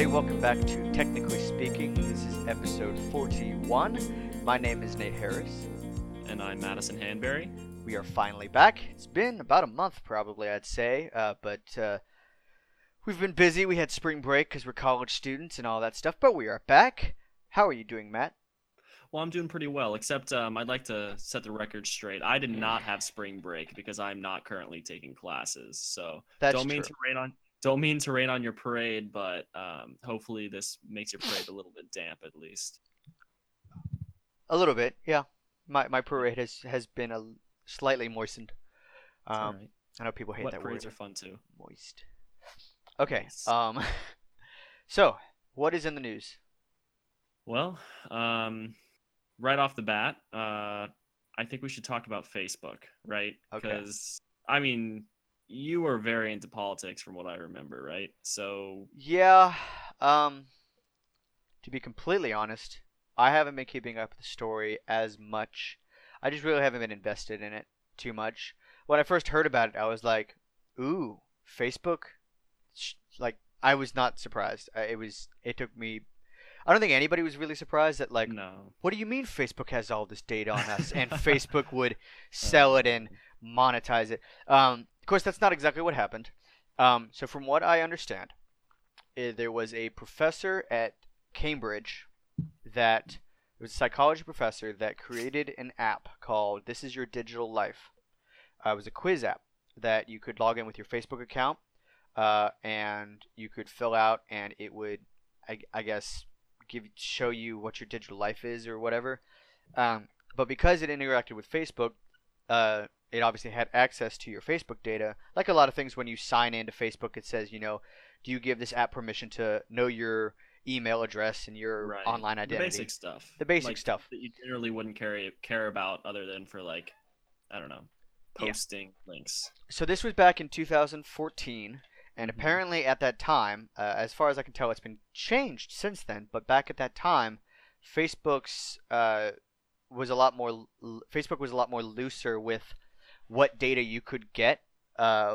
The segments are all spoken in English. Welcome back to Technically Speaking. This is episode 41. My name is Nate Harris. And I'm Madison Hanberry. We are finally back. It's been about a month probably, I'd say. But we've been busy. We had spring break because we're college students and all that stuff. But we are back. How are you doing, Matt? Well, I'm doing pretty well, except I'd like to set the record straight. I did not have spring break because I'm not currently taking classes. So Don't mean to rain on your parade, but hopefully this makes your parade a little bit damp, at least. A little bit, yeah. My parade has been slightly moistened. All right. I know people hate that word. Parades are fun too. Moist. Okay. Nice. So what is in the news? Well, right off the bat, I think we should talk about Facebook, right? Okay. Because I mean, you were very into politics from what I remember, right? So yeah, to be completely honest, I haven't been keeping up the story as much. I just really haven't been invested in it too much. When I first heard about it, I was like, ooh, Facebook? Like, I was not surprised. It took me... I don't think anybody was really surprised that, like, no. What do you mean Facebook has all this data on us and Facebook would sell it and monetize it? Of course, that's not exactly what happened. So from what I understand, there was a professor at Cambridge it was a psychology professor that created an app called This Is Your Digital Life. It was a quiz app that you could log in with your Facebook account and you could fill out, and it would, I guess, show you what your digital life is or whatever. But because it interacted with Facebook, it obviously had access to your Facebook data. Like a lot of things, when you sign into Facebook, it says, do you give this app permission to know your email address and your online identity? The basic stuff. That you generally wouldn't care about other than for, like, I don't know, posting links. So this was back in 2014, and apparently at that time, as far as I can tell, it's been changed since then, but back at that time, Facebook was a lot more looser with what data you could get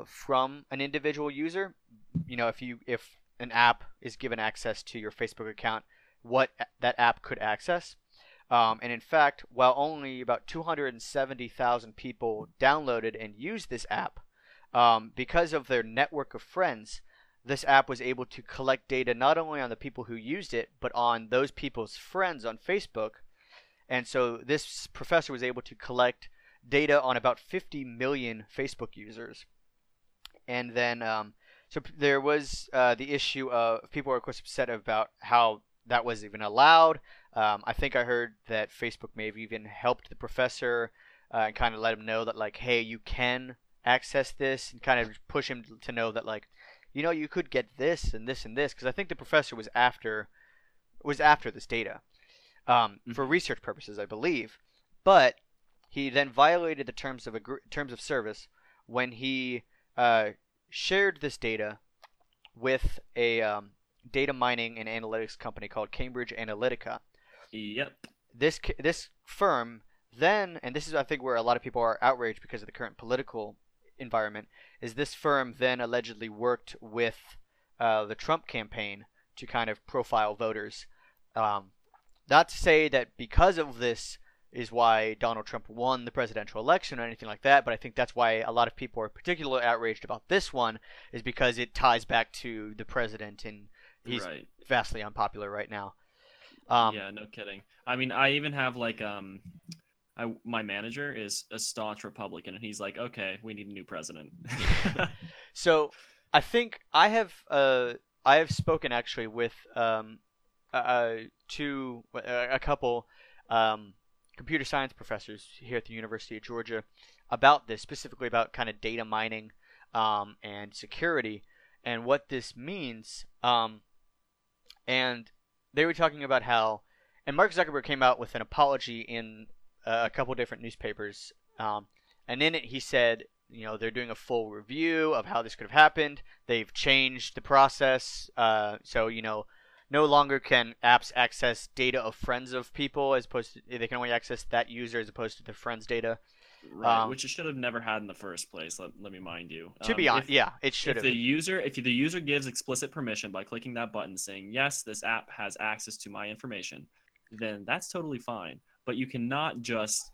from an individual user. If an app is given access to your Facebook account, what that app could access. And in fact, while only about 270,000 people downloaded and used this app, because of their network of friends, this app was able to collect data not only on the people who used it, but on those people's friends on Facebook. And so this professor was able to collect data on about 50 million Facebook users. And then so there was the issue of people were, of course, upset about how that was even allowed. I think I heard that Facebook may have even helped the professor and kind of let him know that, like, hey, you can access this, and kind of push him to know that, like, you could get this and this and this, because I think the professor was after this data for research purposes, I believe. But he then violated the terms of service when he shared this data with a data mining and analytics company called Cambridge Analytica. Yep. This firm then, and this is, I think, where a lot of people are outraged because of the current political environment, is this firm then allegedly worked with the Trump campaign to kind of profile voters. Not to say that because of this is why Donald Trump won the presidential election or anything like that, but I think that's why a lot of people are particularly outraged about this one, is because it ties back to the president, and he's vastly unpopular right now. Yeah, no kidding. I mean, I even have, like, my manager is a staunch Republican, and he's like, okay, we need a new president. So I think I have spoken actually with a couple computer science professors here at the University of Georgia about this, specifically about kind of data mining and security and what this means. And they were talking about how – and Mark Zuckerberg came out with an apology in a couple different newspapers, and in it he said, you know, they're doing a full review of how this could have happened. They've changed the process, so, you know, no longer can apps access data of friends of people, as opposed to, they can only access that user as opposed to their friends' data. Right, which you should have never had in the first place. Let me mind you. To be honest, yeah, it should have. If the user gives explicit permission by clicking that button saying, yes, this app has access to my information, then that's totally fine. But you cannot just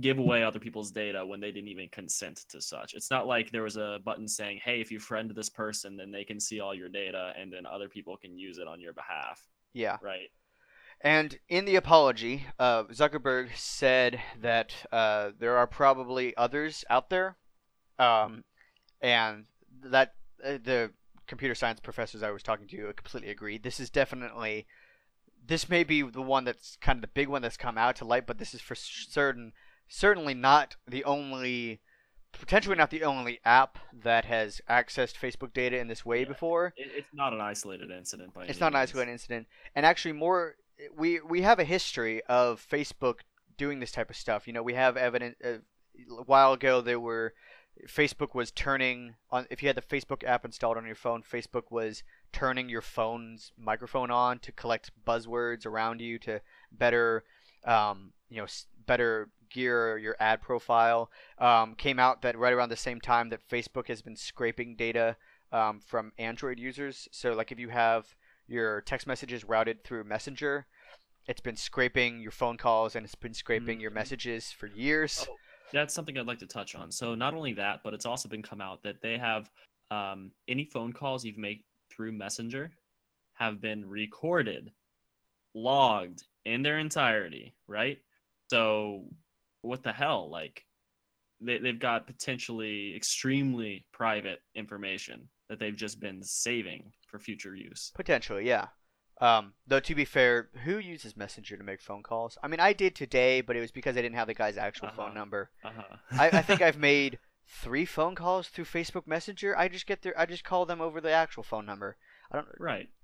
give away other people's data when they didn't even consent to such. It's not like there was a button saying, hey, if you friend this person, then they can see all your data and then other people can use it on your behalf. Yeah. Right. And in the apology, Zuckerberg said that there are probably others out there, and that the computer science professors I was talking to completely agreed. This may be the one that's kind of the big one that's come out to light, but this is for certain, certainly not the only, potentially not the only app that has accessed Facebook data in this way before. It's not an isolated incident. And actually more... We have a history of Facebook doing this type of stuff. You know, we have evidence. A while ago, Facebook was turning on. If you had the Facebook app installed on your phone, Facebook was turning your phone's microphone on to collect buzzwords around you to better, better gear your ad profile. Came out that right around the same time that Facebook has been scraping data from Android users. So, like, if you have your text messages routed through Messenger, it's been scraping your phone calls, and it's been scraping your messages for years. Oh, that's something I'd like to touch on. So not only that, but it's also been come out that they have any phone calls you've made through Messenger have been recorded, logged in their entirety, right? So what the hell? Like, they've got potentially extremely private information that they've just been saving for future use. Potentially, yeah. Though, to be fair, who uses Messenger to make phone calls? I mean, I did today, but it was because I didn't have the guy's actual phone number. I think I've made 3 phone calls through Facebook Messenger. I just call them over the actual phone number.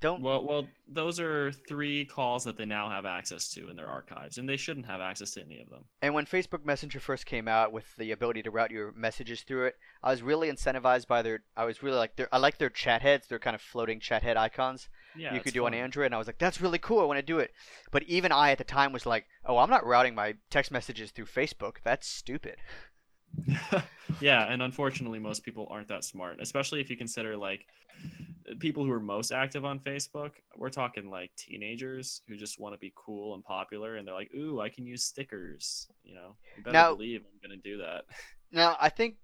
Well, those are 3 calls that they now have access to in their archives, and they shouldn't have access to any of them. And when Facebook Messenger first came out with the ability to route your messages through it, I was really incentivized by I like their chat heads. They're kind of floating chat head icons. Yeah, you could do fun on Android, and I was like, that's really cool. I want to do it. But even I at the time was like, oh, I'm not routing my text messages through Facebook. That's stupid. Yeah, and unfortunately, most people aren't that smart, especially if you consider, like, people who are most active on Facebook. We're talking, like, teenagers who just want to be cool and popular, and they're like, ooh, I can use stickers, you know? You better believe I'm going to do that. Now, I think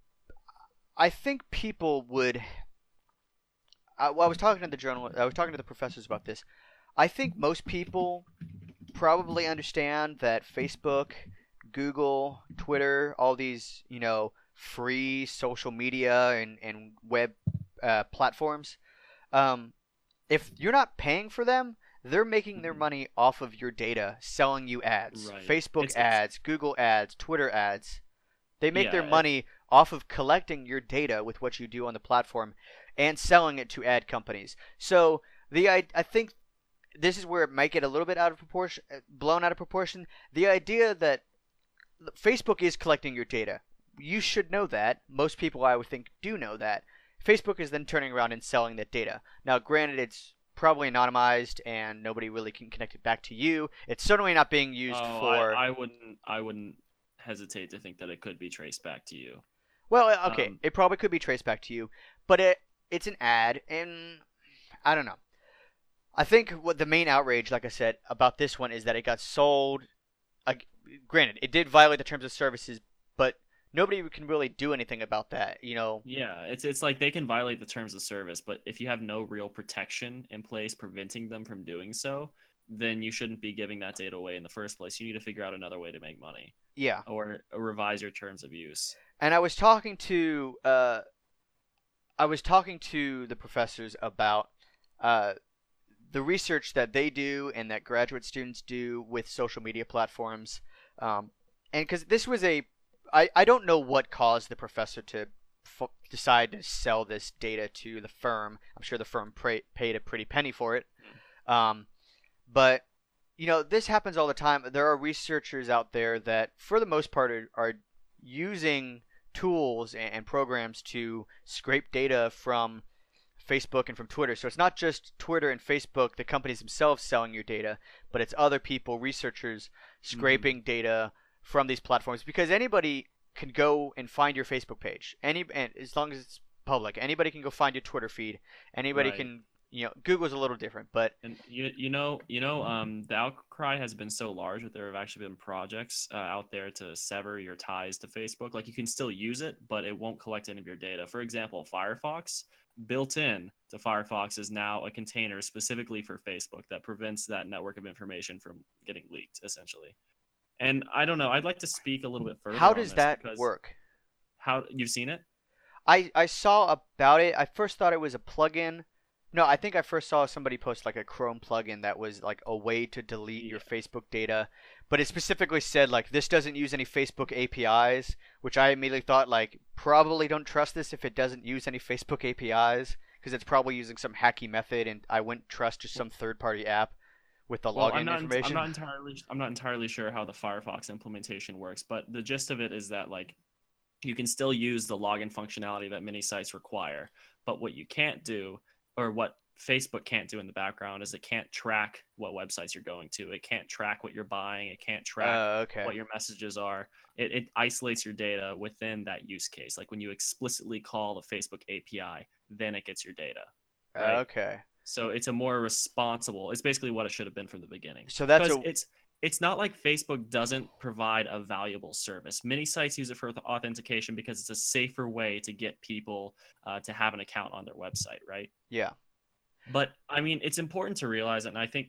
people would... I was talking to the journalist. I was talking to the professors about this. I think most people probably understand that Facebook, Google, Twitter, all these, you know, free social media and web platforms, if you're not paying for them, they're making their money off of your data, selling you ads. Right. Facebook ads, Google ads, Twitter ads. They make their money off of collecting your data with what you do on the platform and selling it to ad companies. So I think this is where it might get a little bit out of proportion, blown out of proportion. The idea that Facebook is collecting your data. You should know that. Most people, I would think, do know that. Facebook is then turning around and selling that data. Now, granted, it's probably anonymized and nobody really can connect it back to you. It's certainly not being used for... I wouldn't hesitate to think that it could be traced back to you. Well, okay, it probably could be traced back to you, but it's an ad, and I don't know. I think what the main outrage, like I said, about this one is that it got sold... Granted, it did violate the terms of services, but nobody can really do anything about that, you know? Yeah, it's like they can violate the terms of service, but if you have no real protection in place preventing them from doing so, then you shouldn't be giving that data away in the first place. You need to figure out another way to make money. Yeah. Or revise your terms of use. And I was talking to the professors about the research that they do and that graduate students do with social media platforms. And because this was I don't know what caused the professor to decide to sell this data to the firm. I'm sure the firm paid a pretty penny for it. But you know, this happens all the time. There are researchers out there that, for the most part, are using tools and programs to scrape data from Facebook and from Twitter. So it's not just Twitter and Facebook, the companies themselves selling your data, but it's other people, researchers, scraping data from these platforms, because anybody can go and find your Facebook page. And as long as it's public, anybody can go find your Twitter feed. Anybody can, you know, Google's a little different, but and the outcry has been so large that there have actually been projects out there to sever your ties to Facebook. Like, you can still use it, but it won't collect any of your data. For example, Firefox, built in to Firefox, is now a container specifically for Facebook that prevents that network of information from getting leaked, essentially. And I don't know, I'd like to speak a little bit further. How does that work? How, you've seen it? I saw about it. I first thought it was a plugin. No, I think I first saw somebody post like a Chrome plugin that was like a way to delete your Facebook data, but it specifically said like, this doesn't use any Facebook APIs, which I immediately thought like, probably don't trust this if it doesn't use any Facebook APIs, because it's probably using some hacky method, and I wouldn't trust just some third-party app with the login information. I'm not entirely sure how the Firefox implementation works, but the gist of it is that like, you can still use the login functionality that many sites require, but what you can't do, or what Facebook can't do in the background, is it can't track what websites you're going to. It can't track what you're buying. It can't track what your messages are. It isolates your data within that use case. Like when you explicitly call the Facebook API, then it gets your data. Right? So it's a more responsible, it's basically what it should have been from the beginning. So that's it's not like Facebook doesn't provide a valuable service. Many sites use it for authentication because it's a safer way to get people to have an account on their website, right? Yeah. But I mean, it's important to realize, and I think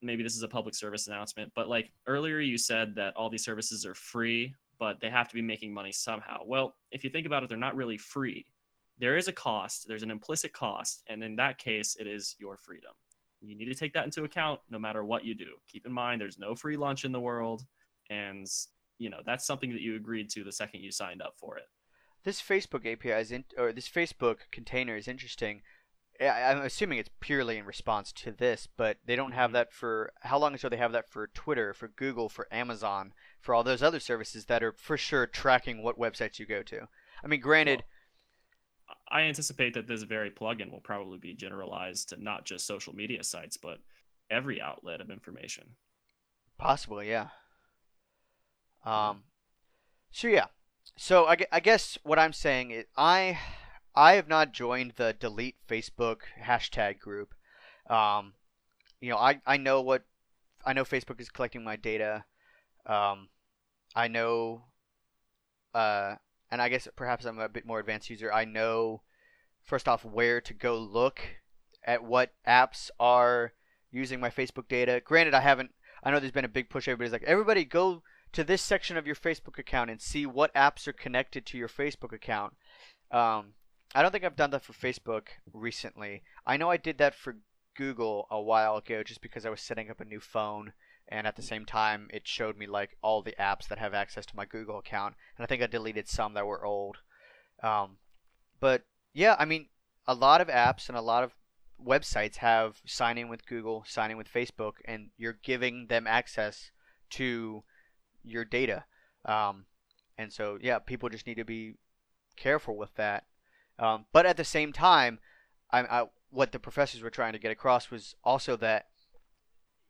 maybe this is a public service announcement, but like earlier you said that all these services are free, but they have to be making money somehow. Well, if you think about it, they're not really free. There is a cost, there's an implicit cost, and in that case, it is your freedom. You need to take that into account no matter what you do. Keep in mind, there's no free lunch in the world, and you know that's something that you agreed to the second you signed up for it. This Facebook API is this Facebook container is interesting. I'm assuming it's purely in response to this, but they don't have that for how long until they have that for Twitter, for Google, for Amazon, for all those other services that are for sure tracking what websites you go to. I mean, granted. I anticipate that this very plugin will probably be generalized to not just social media sites, but every outlet of information. Possibly, yeah. So I guess what I'm saying is I have not joined the delete Facebook hashtag group. I know Facebook is collecting my data. I know. And I guess perhaps I'm a bit more advanced user. I know, first off, where to go look at what apps are using my Facebook data. Granted, I know there's been a big push. Everybody's like, everybody go to this section of your Facebook account and see what apps are connected to your Facebook account. I don't think I've done that for Facebook recently. I know I did that for Google a while ago just because I was setting up a new phone. And at the same time, it showed me like all the apps that have access to my Google account. And I think I deleted some that were old. But yeah, I mean, a lot of apps and a lot of websites have sign in with Google, sign in with Facebook, and you're giving them access to your data. And so, yeah, people just need to be careful with that. But at the same time, what the professors were trying to get across was also that,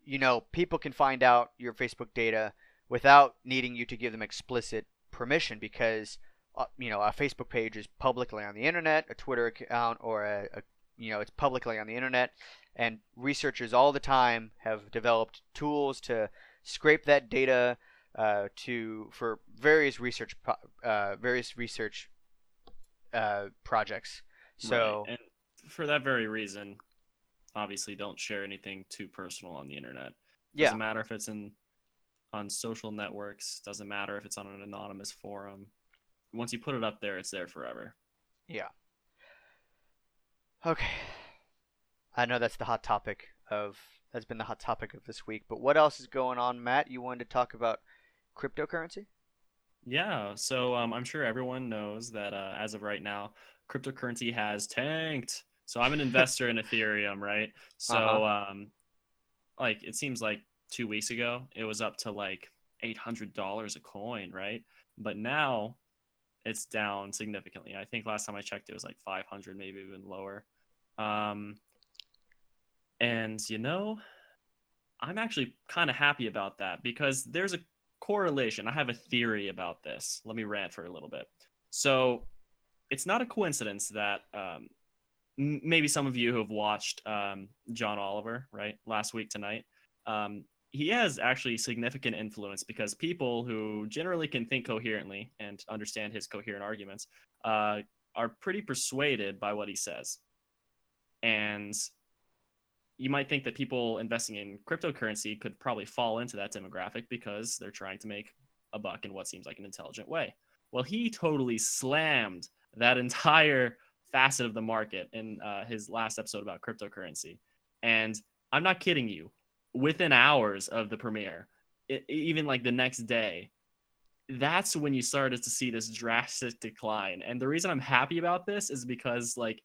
you know, people can find out your Facebook data without needing you to give them explicit permission because, you know, a Facebook page is publicly on the internet, a Twitter account, or it's publicly on the internet. And researchers all the time have developed tools to scrape that data for various research projects. So, right. And for that very reason, obviously don't share anything too personal on the internet. Doesn't matter if it's on social networks, doesn't matter if it's on an anonymous forum. Once you put it up there, it's there forever. Yeah. Okay. I know that's the hot topic of this week, but what else is going on, Matt? You wanted to talk about cryptocurrency? Yeah. So I'm sure everyone knows that as of right now, cryptocurrency has tanked. So I'm an investor in Ethereum, right? So it seems like 2 weeks ago, it was up to like $800 a coin, right? But now it's down significantly. I think last time I checked, it was like 500, maybe even lower. And, you know, I'm actually kind of happy about that because there's a correlation. I have a theory about this. Let me rant for a little bit. So it's not a coincidence that maybe some of you who have watched John Oliver, right, Last Week Tonight, he has actually significant influence because people who generally can think coherently and understand his coherent arguments are pretty persuaded by what he says. And you might think that people investing in cryptocurrency could probably fall into that demographic because they're trying to make a buck in what seems like an intelligent way. Well, he totally slammed that entire facet of the market in his last episode about cryptocurrency. And I'm not kidding you. Within hours of the premiere, even like the next day, that's when you started to see this drastic decline. And the reason I'm happy about this is because like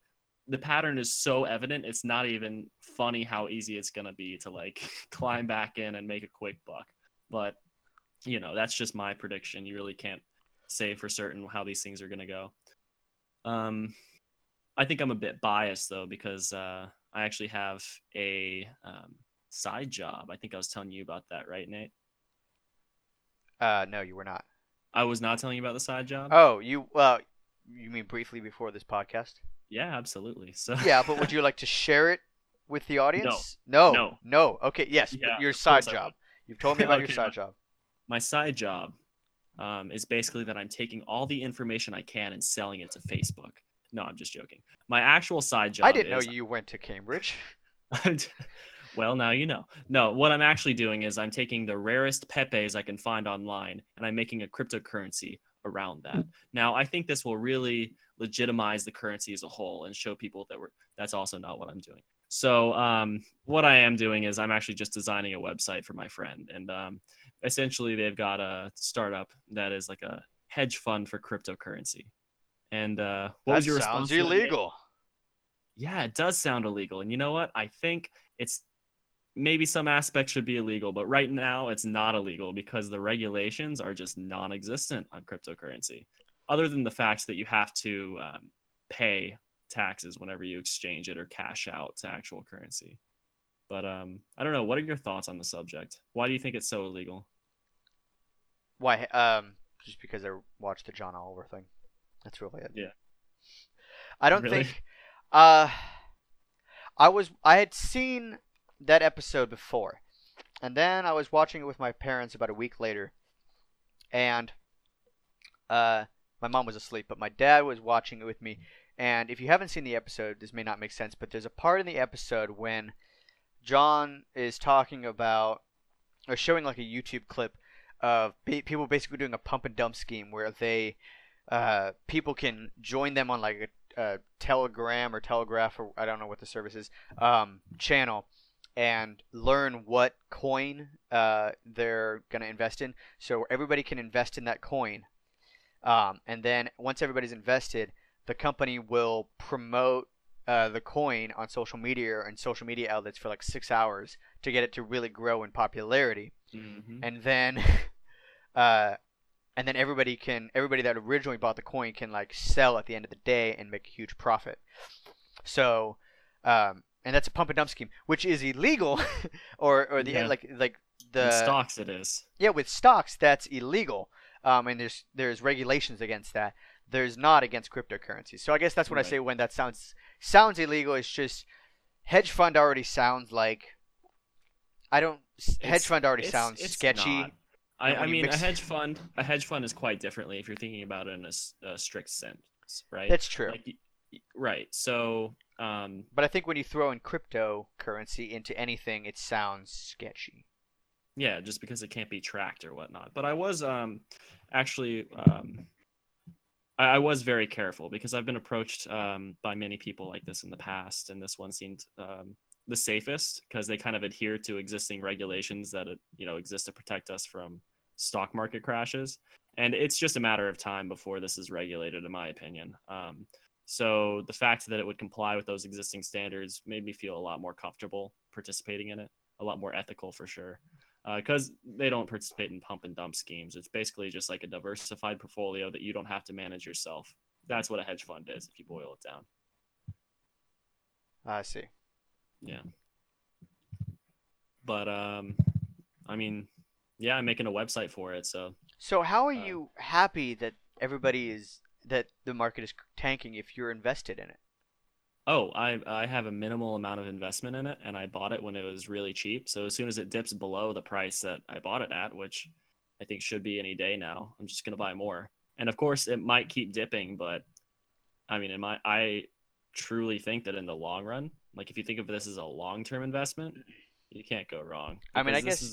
the pattern is so evident, it's not even funny how easy it's going to be to like climb back in and make a quick buck. But, you know, that's just my prediction. You really can't say for certain how these things are going to go. I think I'm a bit biased though, because I actually have a side job. I think I was telling you about that, right, Nate? No, you were not. I was not telling you about the side job? Oh, you mean briefly before this podcast? Yeah, absolutely. So yeah, but would you like to share it with the audience? No. Okay, yes, yeah, your side job. You've told me about your side job. My side job is basically that I'm taking all the information I can and selling it to Facebook. No, I'm just joking. My actual side job I didn't know you went to Cambridge. Well, now you know. No, what I'm actually doing is I'm taking the rarest pepes I can find online, and I'm making a cryptocurrency around that. Now, I think this will really legitimize the currency as a whole and show people that that's also not what I'm doing. So what I am doing is I'm actually just designing a website for my friend. And essentially, they've got a startup that is like a hedge fund for cryptocurrency. And what was your response? That sounds illegal. Yeah, it does sound illegal. And you know what? I think it's... maybe some aspects should be illegal, but right now it's not illegal because the regulations are just non-existent on cryptocurrency, other than the fact that you have to pay taxes whenever you exchange it or cash out to actual currency. But I don't know. What are your thoughts on the subject? Why do you think it's so illegal? Why? Just because I watched the John Oliver thing. That's really it. Yeah. I don't think. I had seen that episode before, and then I was watching it with my parents about a week later, and my mom was asleep, but my dad was watching it with me. And if you haven't seen the episode, this may not make sense, but there's a part in the episode when John is talking about or showing like a YouTube clip of people basically doing a pump and dump scheme where they people can join them on like a Telegram or Telegraph, or I don't know what the service is, channel, and learn what coin they're going to invest in. So everybody can invest in that coin. And then once everybody's invested, the company will promote the coin on social media and social media outlets for like 6 hours to get it to really grow in popularity. Mm-hmm. And then everybody that originally bought the coin can like sell at the end of the day and make a huge profit. So, and that's a pump and dump scheme, which is illegal, or the with stocks it is. Yeah, with stocks that's illegal, and there's regulations against that. There's not against cryptocurrency. So I guess that's what right. I say when that sounds illegal. It's just hedge fund already sounds like sounds sketchy. Not. I mean, a hedge fund is quite differently if you're thinking about it in a strict sense, right? That's true. Like, right. So. But I think when you throw in cryptocurrency into anything, it sounds sketchy. Yeah, just because it can't be tracked or whatnot. But I was I was very careful because I've been approached by many people like this in the past, and this one seemed the safest because they kind of adhere to existing regulations that exist to protect us from stock market crashes. And it's just a matter of time before this is regulated, in my opinion. So the fact that it would comply with those existing standards made me feel a lot more comfortable participating in it, a lot more ethical for sure. because they don't participate in pump and dump schemes. It's basically just like a diversified portfolio that you don't have to manage yourself. That's what a hedge fund is if you boil it down. I see. Yeah. But, I mean, yeah, I'm making a website for it. So how are you happy that everybody is, that the market is tanking if you're invested in it? Oh, I have a minimal amount of investment in it, and I bought it when it was really cheap. So as soon as it dips below the price that I bought it at, which I think should be any day now, I'm just going to buy more. And of course, it might keep dipping, but I mean, I truly think that in the long run, like if you think of this as a long-term investment, you can't go wrong. I mean, I guess this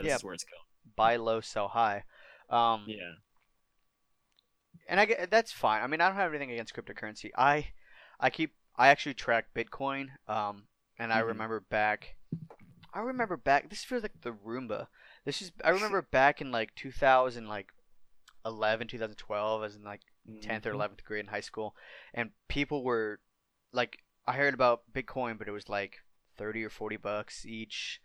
is where it's going. Buy low, sell high. Yeah. And I that's fine. I mean, I don't have anything against cryptocurrency. I actually track Bitcoin, and I remember back. This feels like the Roomba. I remember back in like 2011, 2012, as in like 10th or 11th grade in high school, and people were like, I heard about Bitcoin, but it was like $30 or $40 each,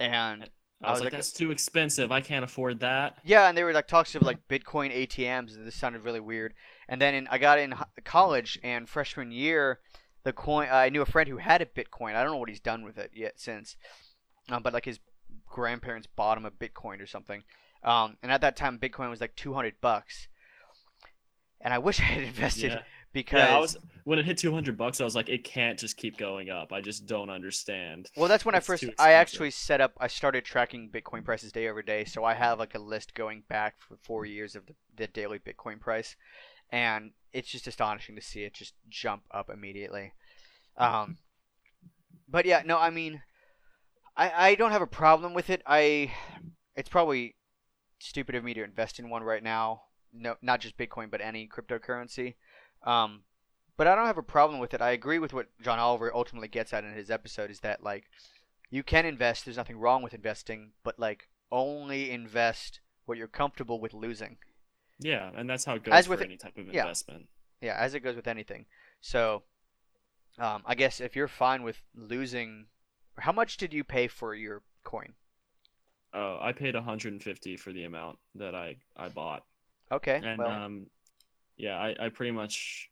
and I was like, that's too expensive. I can't afford that. Yeah, and they were like talks of like Bitcoin ATMs, and this sounded really weird. And then I got in college, and freshman year, I knew a friend who had a Bitcoin. I don't know what he's done with it yet since, but like his grandparents bought him a Bitcoin or something. And at that time, Bitcoin was like $200, and I wish I had invested because when it hit $200, I was like, it can't just keep going up. I just don't understand. Well, that's when I started tracking Bitcoin prices day over day. So I have like a list going back for 4 years of the daily Bitcoin price, and it's just astonishing to see it just jump up immediately. But yeah, no, I mean, I don't have a problem with it. It's probably stupid of me to invest in one right now. No, not just Bitcoin, but any cryptocurrency. But I don't have a problem with it. I agree with what John Oliver ultimately gets at in his episode, is that like you can invest. There's nothing wrong with investing, but like only invest what you're comfortable with losing. Yeah, and that's how it goes with any type of investment. Yeah, as it goes with anything. So, I guess if you're fine with losing, how much did you pay for your coin? Oh, I paid $150 for the amount that I bought. Okay. And I pretty much,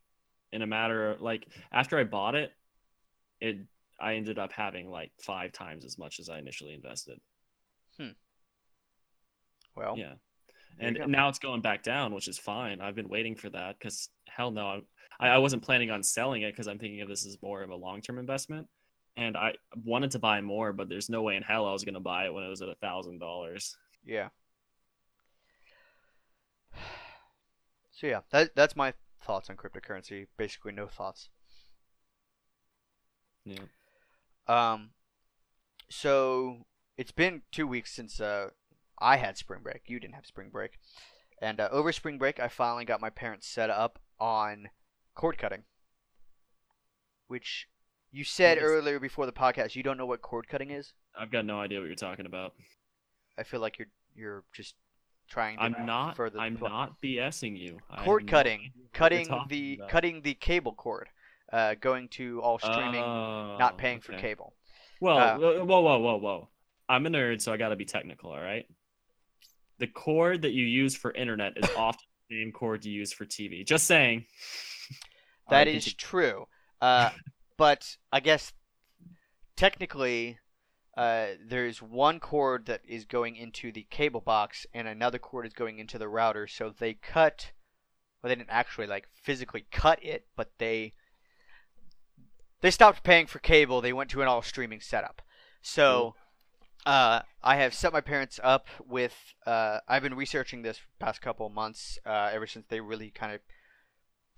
in a matter of like after I bought it, I ended up having like 5 times as much as I initially invested. Well. Yeah. And now it's going back down, which is fine. I've been waiting for that because hell no, I wasn't planning on selling it because I'm thinking of this as more of a long-term investment. And I wanted to buy more, but there's no way in hell I was going to buy it when it was at $1,000. Yeah. So yeah, that's my thoughts on cryptocurrency. Basically no thoughts. Yeah. So it's been 2 weeks since I had spring break. You didn't have spring break. And over spring break, I finally got my parents set up on cord cutting, which... You said earlier before the podcast, you don't know what cord cutting is? I've got no idea what you're talking about. I feel like you're just trying to I'm not BSing you. Cord cutting. Cutting the cable cord. Going to all streaming, not paying for cable. Well, whoa. I'm a nerd, so I got to be technical, all right? The cord that you use for internet is often the same cord you use for TV. Just saying. That is true. But I guess technically there's one cord that is going into the cable box and another cord is going into the router. So they cut – well, they didn't actually like physically cut it, but they stopped paying for cable. They went to an all-streaming setup. So I have set my parents up with I've been researching this for the past couple of months ever since they really kind of –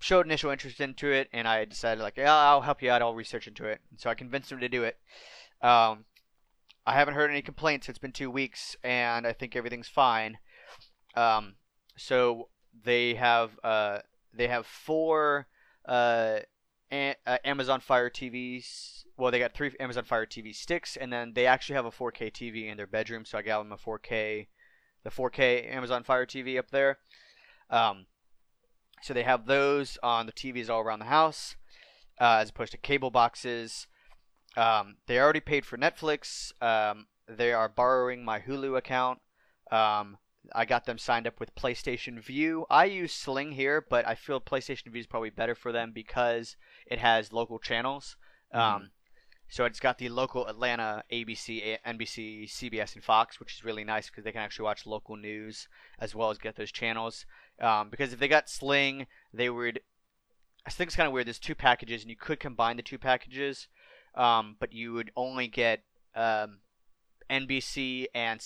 showed initial interest into it, and I decided, like, yeah, I'll help you out. I'll research into it. And so I convinced him to do it. I haven't heard any complaints. It's been 2 weeks, and I think everything's fine. So they have 4 Amazon Fire TVs. Well, they got 3 Amazon Fire TV sticks, and then they actually have a 4K TV in their bedroom. So I got them the 4K Amazon Fire TV up there. So they have those on the TVs all around the house, as opposed to cable boxes. They already paid for Netflix. They are borrowing my Hulu account. I got them signed up with PlayStation Vue. I use Sling here, but I feel PlayStation Vue is probably better for them because it has local channels. So it's got the local Atlanta, ABC, NBC, CBS, and Fox, which is really nice because they can actually watch local news as well as get those channels. Because if they got Sling, they would – I think it's kind of weird. There's two packages, and you could combine the two packages, but you would only get NBC and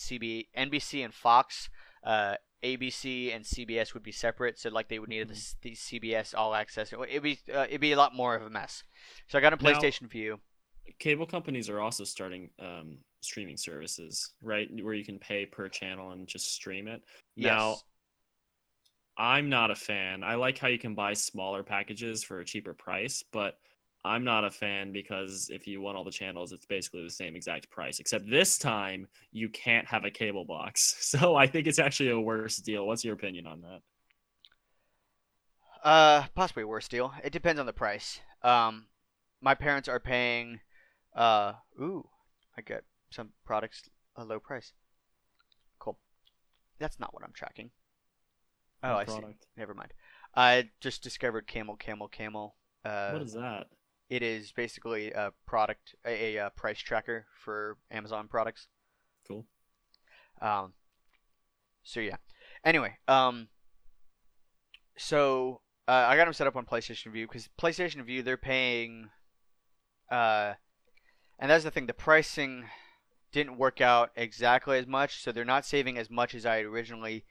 Fox. ABC and CBS would be separate, so like they would need the CBS All Access. It'd be a lot more of a mess. So I got a PlayStation Vue. Cable companies are also starting streaming services, right, where you can pay per channel and just stream it. Yes. Now, I'm not a fan. I like how you can buy smaller packages for a cheaper price, but I'm not a fan because if you want all the channels, it's basically the same exact price, except this time you can't have a cable box. So I think it's actually a worse deal. What's your opinion on that? Possibly a worse deal. It depends on the price. My parents are paying... I get some products a low price. Cool. That's not what I'm tracking. Oh, I see. Never mind. I just discovered Camel. What is that? It is basically a product, a price tracker for Amazon products. Cool. So yeah. Anyway, I got them set up on PlayStation Vue because PlayStation Vue they're paying, and that's the thing. The pricing didn't work out exactly as much, so they're not saving as much as I originally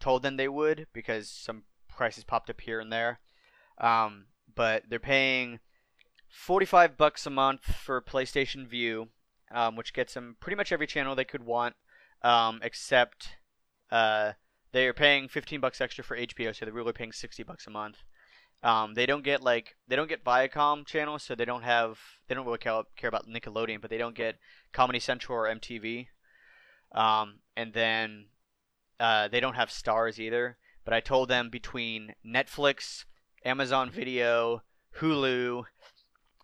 told them they would because some prices popped up here and there. But they're paying $45 a month for PlayStation Vue, which gets them pretty much every channel they could want, except they are paying $15 extra for HBO, so they're really paying $60 a month. They don't get Viacom channels, so they don't really care about Nickelodeon, but they don't get Comedy Central or MTV, and then they don't have Stars either. But I told them between Netflix, Amazon Video, Hulu,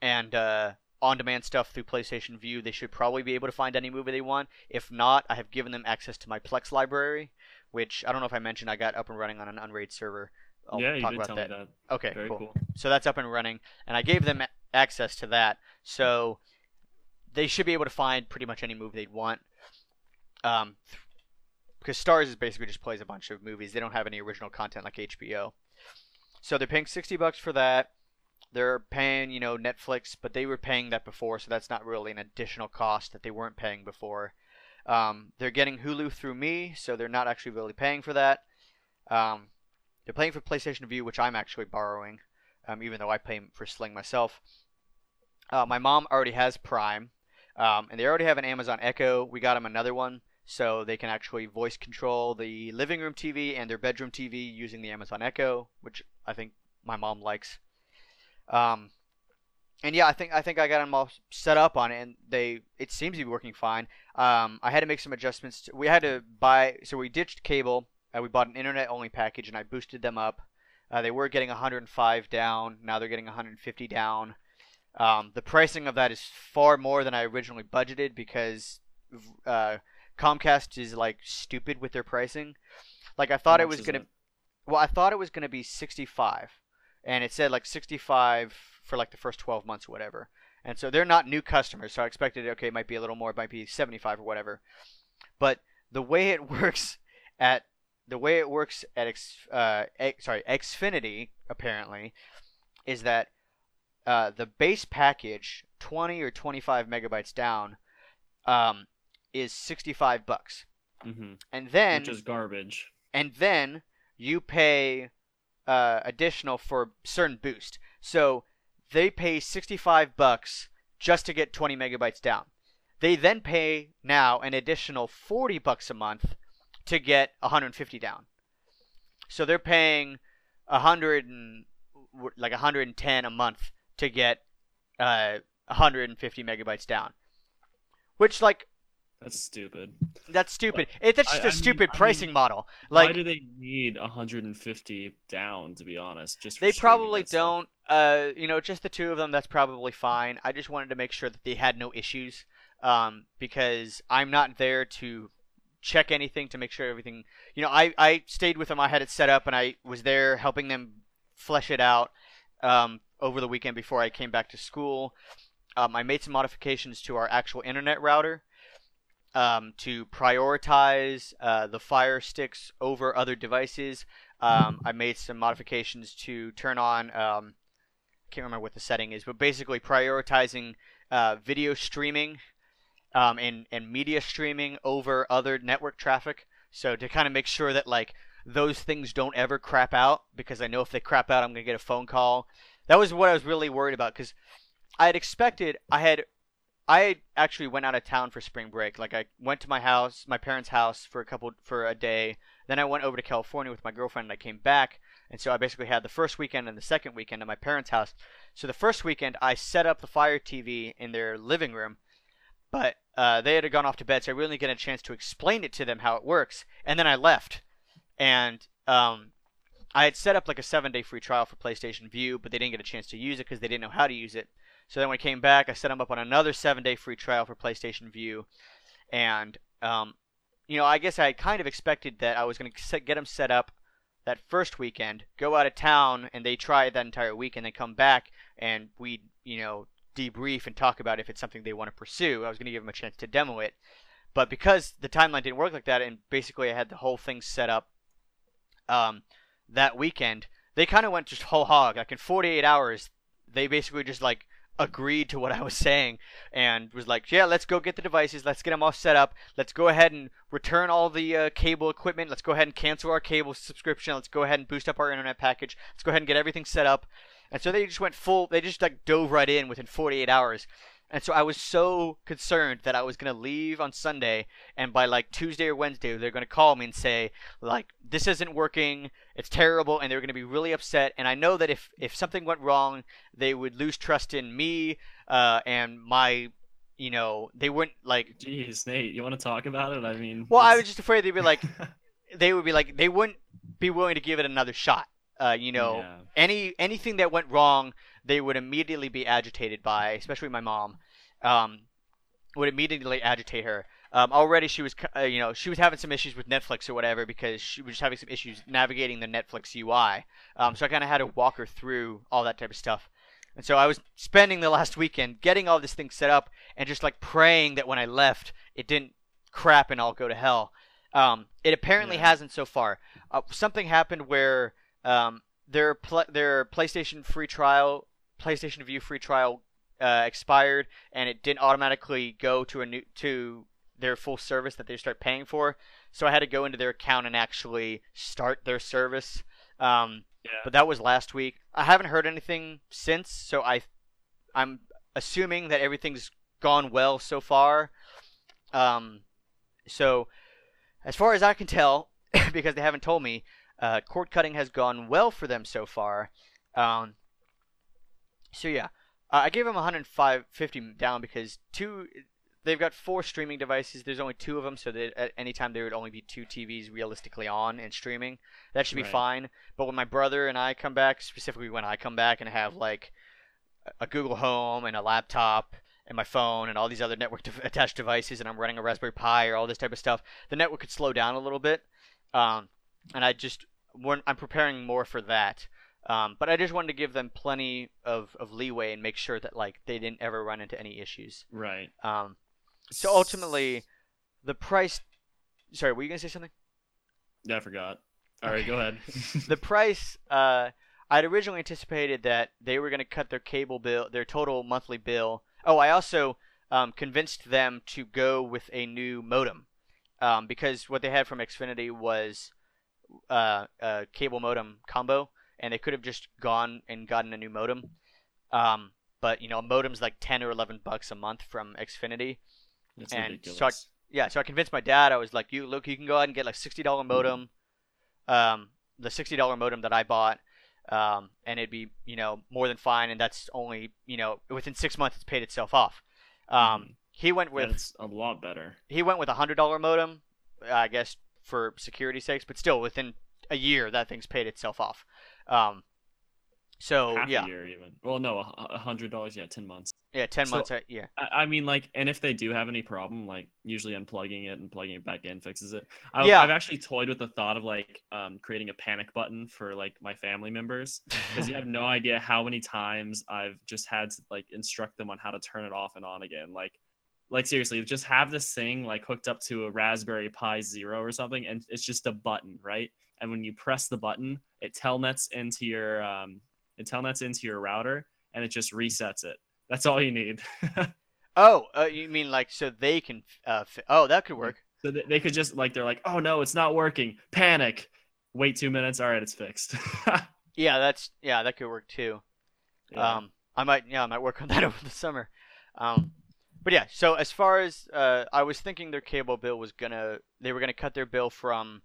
and on-demand stuff through PlayStation Vue, they should probably be able to find any movie they want. If not, I have given them access to my Plex library, which I don't know if I mentioned. I got up and running on an Unraid server. You did tell me that. Okay, Very cool. So that's up and running, and I gave them access to that, so they should be able to find pretty much any movie they'd want. Because Stars is basically just plays a bunch of movies. They don't have any original content like HBO. So they're paying $60 for that. They're paying, Netflix, but they were paying that before, so that's not really an additional cost that they weren't paying before. They're getting Hulu through me, so they're not actually really paying for that. They're paying for PlayStation Vue, which I'm actually borrowing, even though I pay for Sling myself. My mom already has Prime, and they already have an Amazon Echo. We got them another one, so they can actually voice control the living room TV and their bedroom TV using the Amazon Echo, which I think my mom likes. And yeah, I think I got them all set up on it, and it seems to be working fine. I had to make some adjustments. We ditched cable. We bought an internet-only package, and I boosted them up. They were getting 105 down. Now they're getting 150 down. The pricing of that is far more than I originally budgeted because Comcast is like stupid with their pricing. Like I thought I thought it was going to be 65, and it said like 65 for like the first 12 months or whatever. And so they're not new customers, so I expected, it might be a little more, it might be 75 or whatever. But the way it works at Xfinity apparently is that the base package 20 or 25 megabytes down is $65, and then which is garbage. And then you pay additional for certain boost. So they pay $65 just to get 20 megabytes down. They then pay now an additional $40 a month to get 150 down. So they're paying 110 a month to get 150 megabytes down. Which that's stupid. That's stupid. That's just a stupid pricing model. Like, why do they need 150 down? To be honest, they probably don't. Just the two of them. That's probably fine. I just wanted to make sure that they had no issues. because I'm not there to check anything to make sure everything, you know, I stayed with them. I had it set up and I was there helping them flesh it out over the weekend before I came back to school. I made some modifications to our actual internet router to prioritize the Fire Sticks over other devices. I made some modifications to turn on, I can't remember what the setting is, but basically prioritizing video streaming and media streaming over other network traffic. So to kind of make sure that like those things don't ever crap out, because I know if they crap out, I'm going to get a phone call. That was what I was really worried about, because I had expected, I actually went out of town for spring break. Like I went to my parents' house for a day. Then I went over to California with my girlfriend and I came back. And so I basically had the first weekend and the second weekend at my parents' house. So the first weekend I set up the Fire TV in their living room, but they had gone off to bed. So I really didn't get a chance to explain it to them how it works. And then I left, and I had set up like a 7-day free trial for PlayStation Vue, but they didn't get a chance to use it because they didn't know how to use it. So then when I came back, I set them up on another 7-day free trial for PlayStation Vue. And, you know, I guess I kind of expected that I was going to get them set up that first weekend, go out of town, and they try it that entire week, and then come back, and we, you know, debrief and talk about if it's something they want to pursue. I was going to give them a chance to demo it. But because the timeline didn't work like that, and basically I had the whole thing set up that weekend, they kind of went just whole hog. Like in 48 hours, they basically just like agreed to what I was saying and was like, yeah, let's go get the devices. Let's get them all set up. Let's go ahead and return all the cable equipment. Let's go ahead and cancel our cable subscription. Let's go ahead and boost up our internet package. Let's go ahead and get everything set up. And so they just went full, they just like dove right in within 48 hours. And so I was so concerned that I was going to leave on Sunday, and by like Tuesday or Wednesday, they're going to call me and say like, this isn't working, it's terrible, and they're going to be really upset. And I know that if something went wrong, they would lose trust in me and my, you know, they wouldn't like... Jeez, Nate, you want to talk about it? I mean... Well, I was just afraid they'd be like, they wouldn't be willing to give it another shot. You know, yeah. Anything that went wrong, they would immediately be agitated by, especially my mom, would immediately agitate her. Already she was, you know, she was having some issues with Netflix or whatever, because she was just having some issues navigating the Netflix UI. So I kind of had to walk her through all that type of stuff. And so I was spending the last weekend getting all this thing set up and just like praying that when I left, it didn't crap and all go to hell. It apparently hasn't so far. Something happened where... their PlayStation free trial, PlayStation Vue free trial, expired, and it didn't automatically go to their full service that they start paying for. So I had to go into their account and actually start their service. But that was last week. I haven't heard anything since, so I'm assuming that everything's gone well so far. So as far as I can tell, because they haven't told me, cord cutting has gone well for them so far. I gave them 150 down because they've got 4 streaming devices. There's only 2 of them, so that at any time there would only be 2 TVs realistically on and streaming. That should be fine. But when my brother and I come back, specifically when I come back and have like a Google Home and a laptop and my phone and all these other network attached devices, and I'm running a Raspberry Pi or all this type of stuff, the network could slow down a little bit. And I'm preparing more for that. But I just wanted to give them plenty of leeway and make sure that like they didn't ever run into any issues. Right. So ultimately, the price. Sorry, were you gonna say something? Yeah, I forgot. All right, go ahead. The price. I'd originally anticipated that they were gonna cut their cable bill, their total monthly bill. Oh, I also convinced them to go with a new modem, because what they had from Xfinity was a cable modem combo, and they could have just gone and gotten a new modem, but you know, a modem's like $10 or $11 a month from Xfinity. That's and ridiculous. So I convinced my dad. I was like, you can go ahead and get like $60 modem, the $60 modem that I bought, and it'd be, you know, more than fine, and that's only, you know, within 6 months it's paid itself off. He went with that's a lot better. He went with $100 modem, I guess, for security sakes, but still within a year that thing's paid itself off. So half a year even. Well, no, $100. Yeah, 10 months. Yeah, 10 months. Yeah. I mean, like, and if they do have any problem, like, usually unplugging it and plugging it back in fixes it. I've actually toyed with the thought of like creating a panic button for like my family members, because you have no idea how many times I've just had to like instruct them on how to turn it off and on again. Like seriously, just have this thing like hooked up to a Raspberry Pi Zero or something, and it's just a button, right? And when you press the button, it telnets into your router, and it just resets it. That's all you need. You mean like so they can? That could work. So they could just like, they're like, oh no, it's not working. Panic. Wait 2 minutes. All right, it's fixed. That could work too. Yeah. I might work on that over the summer. But yeah, so as far as I was thinking, their cable bill they were gonna cut their bill from.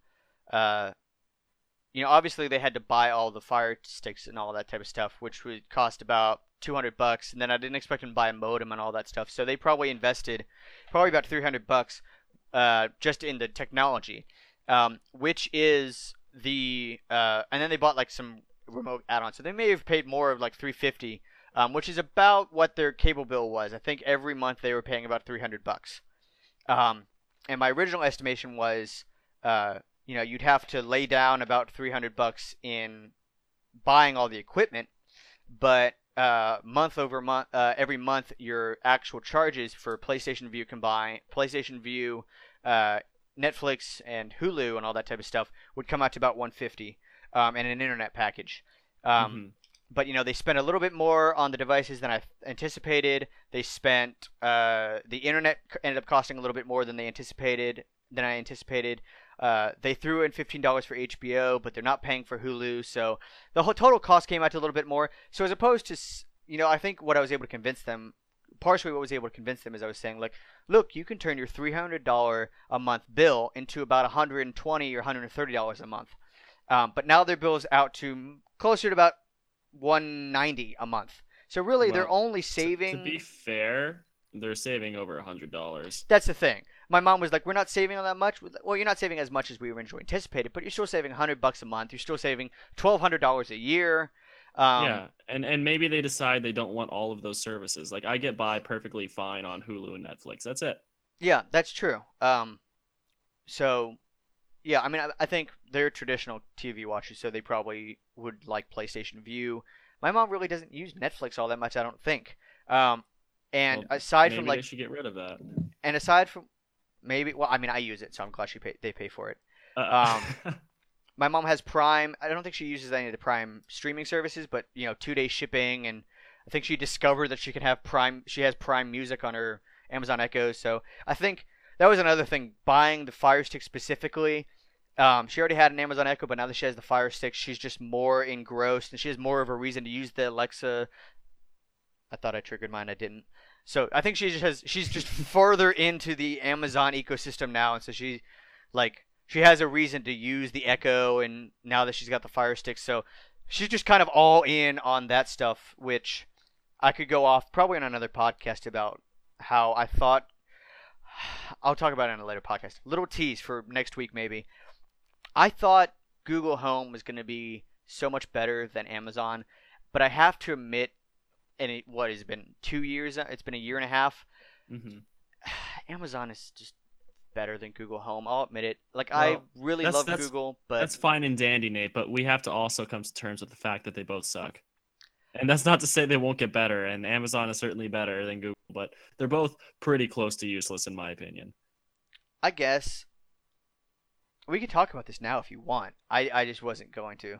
Obviously they had to buy all the Fire sticks and all that type of stuff, which would cost about $200. And then I didn't expect them to buy a modem and all that stuff. So they probably invested about $300 just in the technology, which is the and then they bought like some remote add-ons. So they may have paid more of like $350, which is about what their cable bill was. I think every month they were paying about $300. And my original estimation was you'd have to lay down about $300 in buying all the equipment, but month over month, every month, your actual charges for PlayStation Vue combined, PlayStation Vue, Netflix, and Hulu, and all that type of stuff would come out to about $150, and an internet package. But they spent a little bit more on the devices than I anticipated. They spent the internet ended up costing a little bit more than I anticipated. They threw in $15 for HBO, but they're not paying for Hulu, so the whole total cost came out to a little bit more. So as opposed to, I think what I was able to convince them, partially what was able to convince them is I was saying, like, look, you can turn your $300 a month bill into about $120 or $130 a month. But now their bill's out to closer to about $190 a month. So really, they're only saving... To be fair, they're saving over $100. That's the thing. My mom was like, we're not saving on that much. Well, you're not saving as much as we originally anticipated, but you're still saving $100 a month. You're still saving $1,200 a year. And maybe they decide they don't want all of those services. Like, I get by perfectly fine on Hulu and Netflix. That's it. Yeah, that's true. I think they're traditional TV watchers, so they probably would like PlayStation Vue. My mom really doesn't use Netflix all that much, I don't think. Aside from they should get rid of that. And aside from... Maybe. Well, I mean, I use it, so I'm glad they pay for it. My mom has Prime. I don't think she uses any of the Prime streaming services, but 2-day shipping, and I think she discovered that she can have Prime. She has Prime Music on her Amazon Echo, so I think that was another thing. Buying the Fire Stick specifically, she already had an Amazon Echo, but now that she has the Fire Stick, she's just more engrossed, and she has more of a reason to use the Alexa. I thought I triggered mine. I didn't. So I think she's just further into the Amazon ecosystem now, and so she has a reason to use the Echo, and now that she's got the Fire Stick, so she's just kind of all in on that stuff, which I could go off probably on another podcast about how I thought. I'll talk about it in a later podcast. Little tease for next week maybe. I thought Google Home was going to be so much better than Amazon, but I have to admit, and it's been 2 years? It's been a year and a half. Mm-hmm. Amazon is just better than Google Home. I'll admit it. I really love Google, but that's fine and dandy, Nate. But we have to also come to terms with the fact that they both suck. And that's not to say they won't get better. And Amazon is certainly better than Google, but they're both pretty close to useless, in my opinion. I guess we could talk about this now if you want. I just wasn't going to.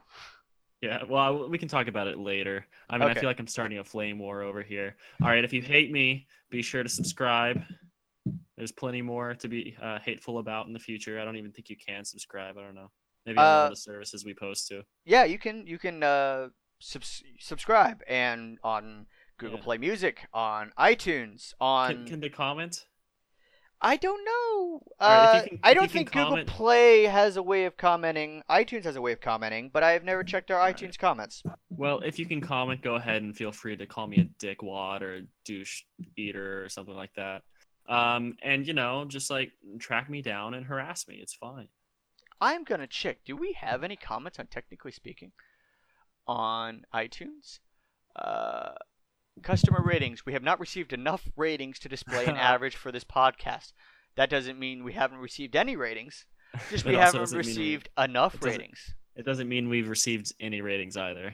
Yeah, well, we can talk about it later. I mean, okay. I feel like I'm starting a flame war over here. All right, if you hate me, be sure to subscribe. There's plenty more to be hateful about in the future. I don't even think you can subscribe. I don't know. Maybe on one of the services we post to. Yeah, you can subscribe, and on Google Play Music, on iTunes, on... Can they comment? I don't know. Right, I don't think Google Play has a way of commenting. iTunes has a way of commenting, but I have never checked our iTunes comments. Well, if you can comment, go ahead and feel free to call me a dickwad or a douche eater or something like that. Just like track me down and harass me. It's fine. I'm going to check. Do we have any comments on Technically Speaking? on iTunes. Customer ratings. We have not received enough ratings to display an average for this podcast. That doesn't mean we haven't received any ratings. Just we haven't received enough ratings. It doesn't mean we've received any ratings either.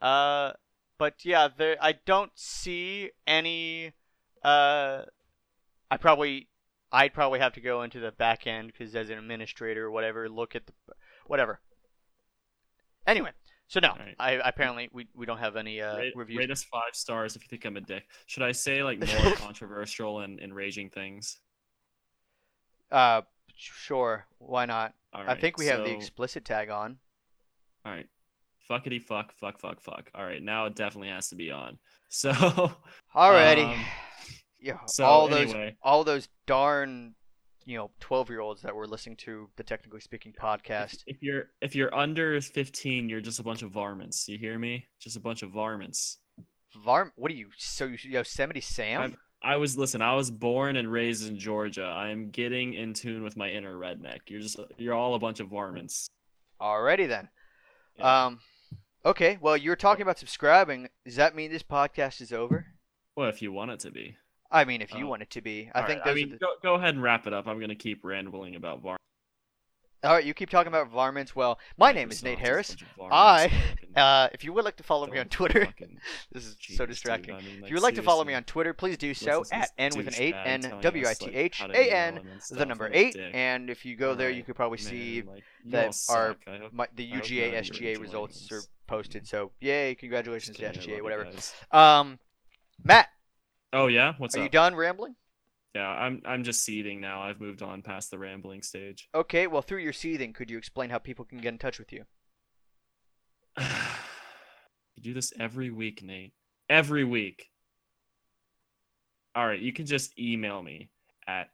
But yeah, I don't see any. I'd probably have to go into the back end because as an administrator or whatever, look at the whatever. Anyway, so no, right. Apparently we don't have any reviews. Rate us 5 stars if you think I'm a dick. Should I say like more controversial and enraging things? Sure, why not? Right, I think we have the explicit tag on. All right. Fuckity fuck, fuck, fuck, fuck. All right, now it definitely has to be on. So. Alrighty. Yeah. So all those darn, 12-year-olds that were listening to the Technically Speaking podcast. If you're under 15, you're just a bunch of varmints. You hear me? Just a bunch of varmints. What are you? So you Yosemite Sam? I was born and raised in Georgia. I am getting in tune with my inner redneck. You're all a bunch of varmints. Alrighty then. Yeah. Okay. Well, you were talking about subscribing. Does that mean this podcast is over? Well, if you want it to be. I mean, if you want it to be. Go ahead and wrap it up. I'm going to keep rambling about varmints. All right, you keep talking about varmints. Well, my name is Nate Harris. If you would like to follow me on Twitter, this is so distracting. Dude, if you would like to follow me on Twitter, please do so at n8 n withan 8 n withan 8. And if you go there, you could probably see that the UGA SGA results are posted. So yay, congratulations to SGA, whatever. Matt. Oh yeah, what's up? Are you done rambling? Yeah, I'm just seething now. I've moved on past the rambling stage. Okay, well, through your seething, could you explain how people can get in touch with you? You do this every week, Nate. Every week. All right, you can just email me at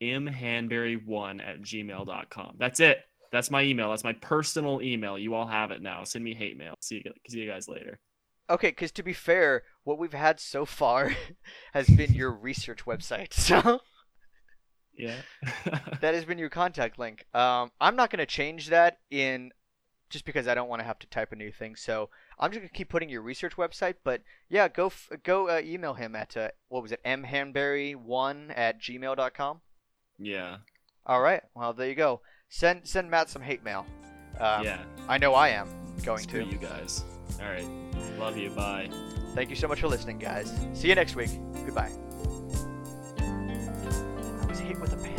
mhanberry1@gmail.com. That's it. That's my email. That's my personal email. You all have it now. Send me hate mail. See you guys later. Okay, because to be fair, what we've had so far has been your research website. So yeah, that has been your contact link. I'm not going to change that in just because I don't want to have to type a new thing. So I'm just going to keep putting your research website. But yeah, go email him at mhanberry1@gmail.com. Yeah. All right. Well, there you go. Send Matt some hate mail. Yeah. I know I am going to. Screw you guys. All right. Love you. Bye. Thank you so much for listening, guys. See you next week. Goodbye. I was hit with a pan.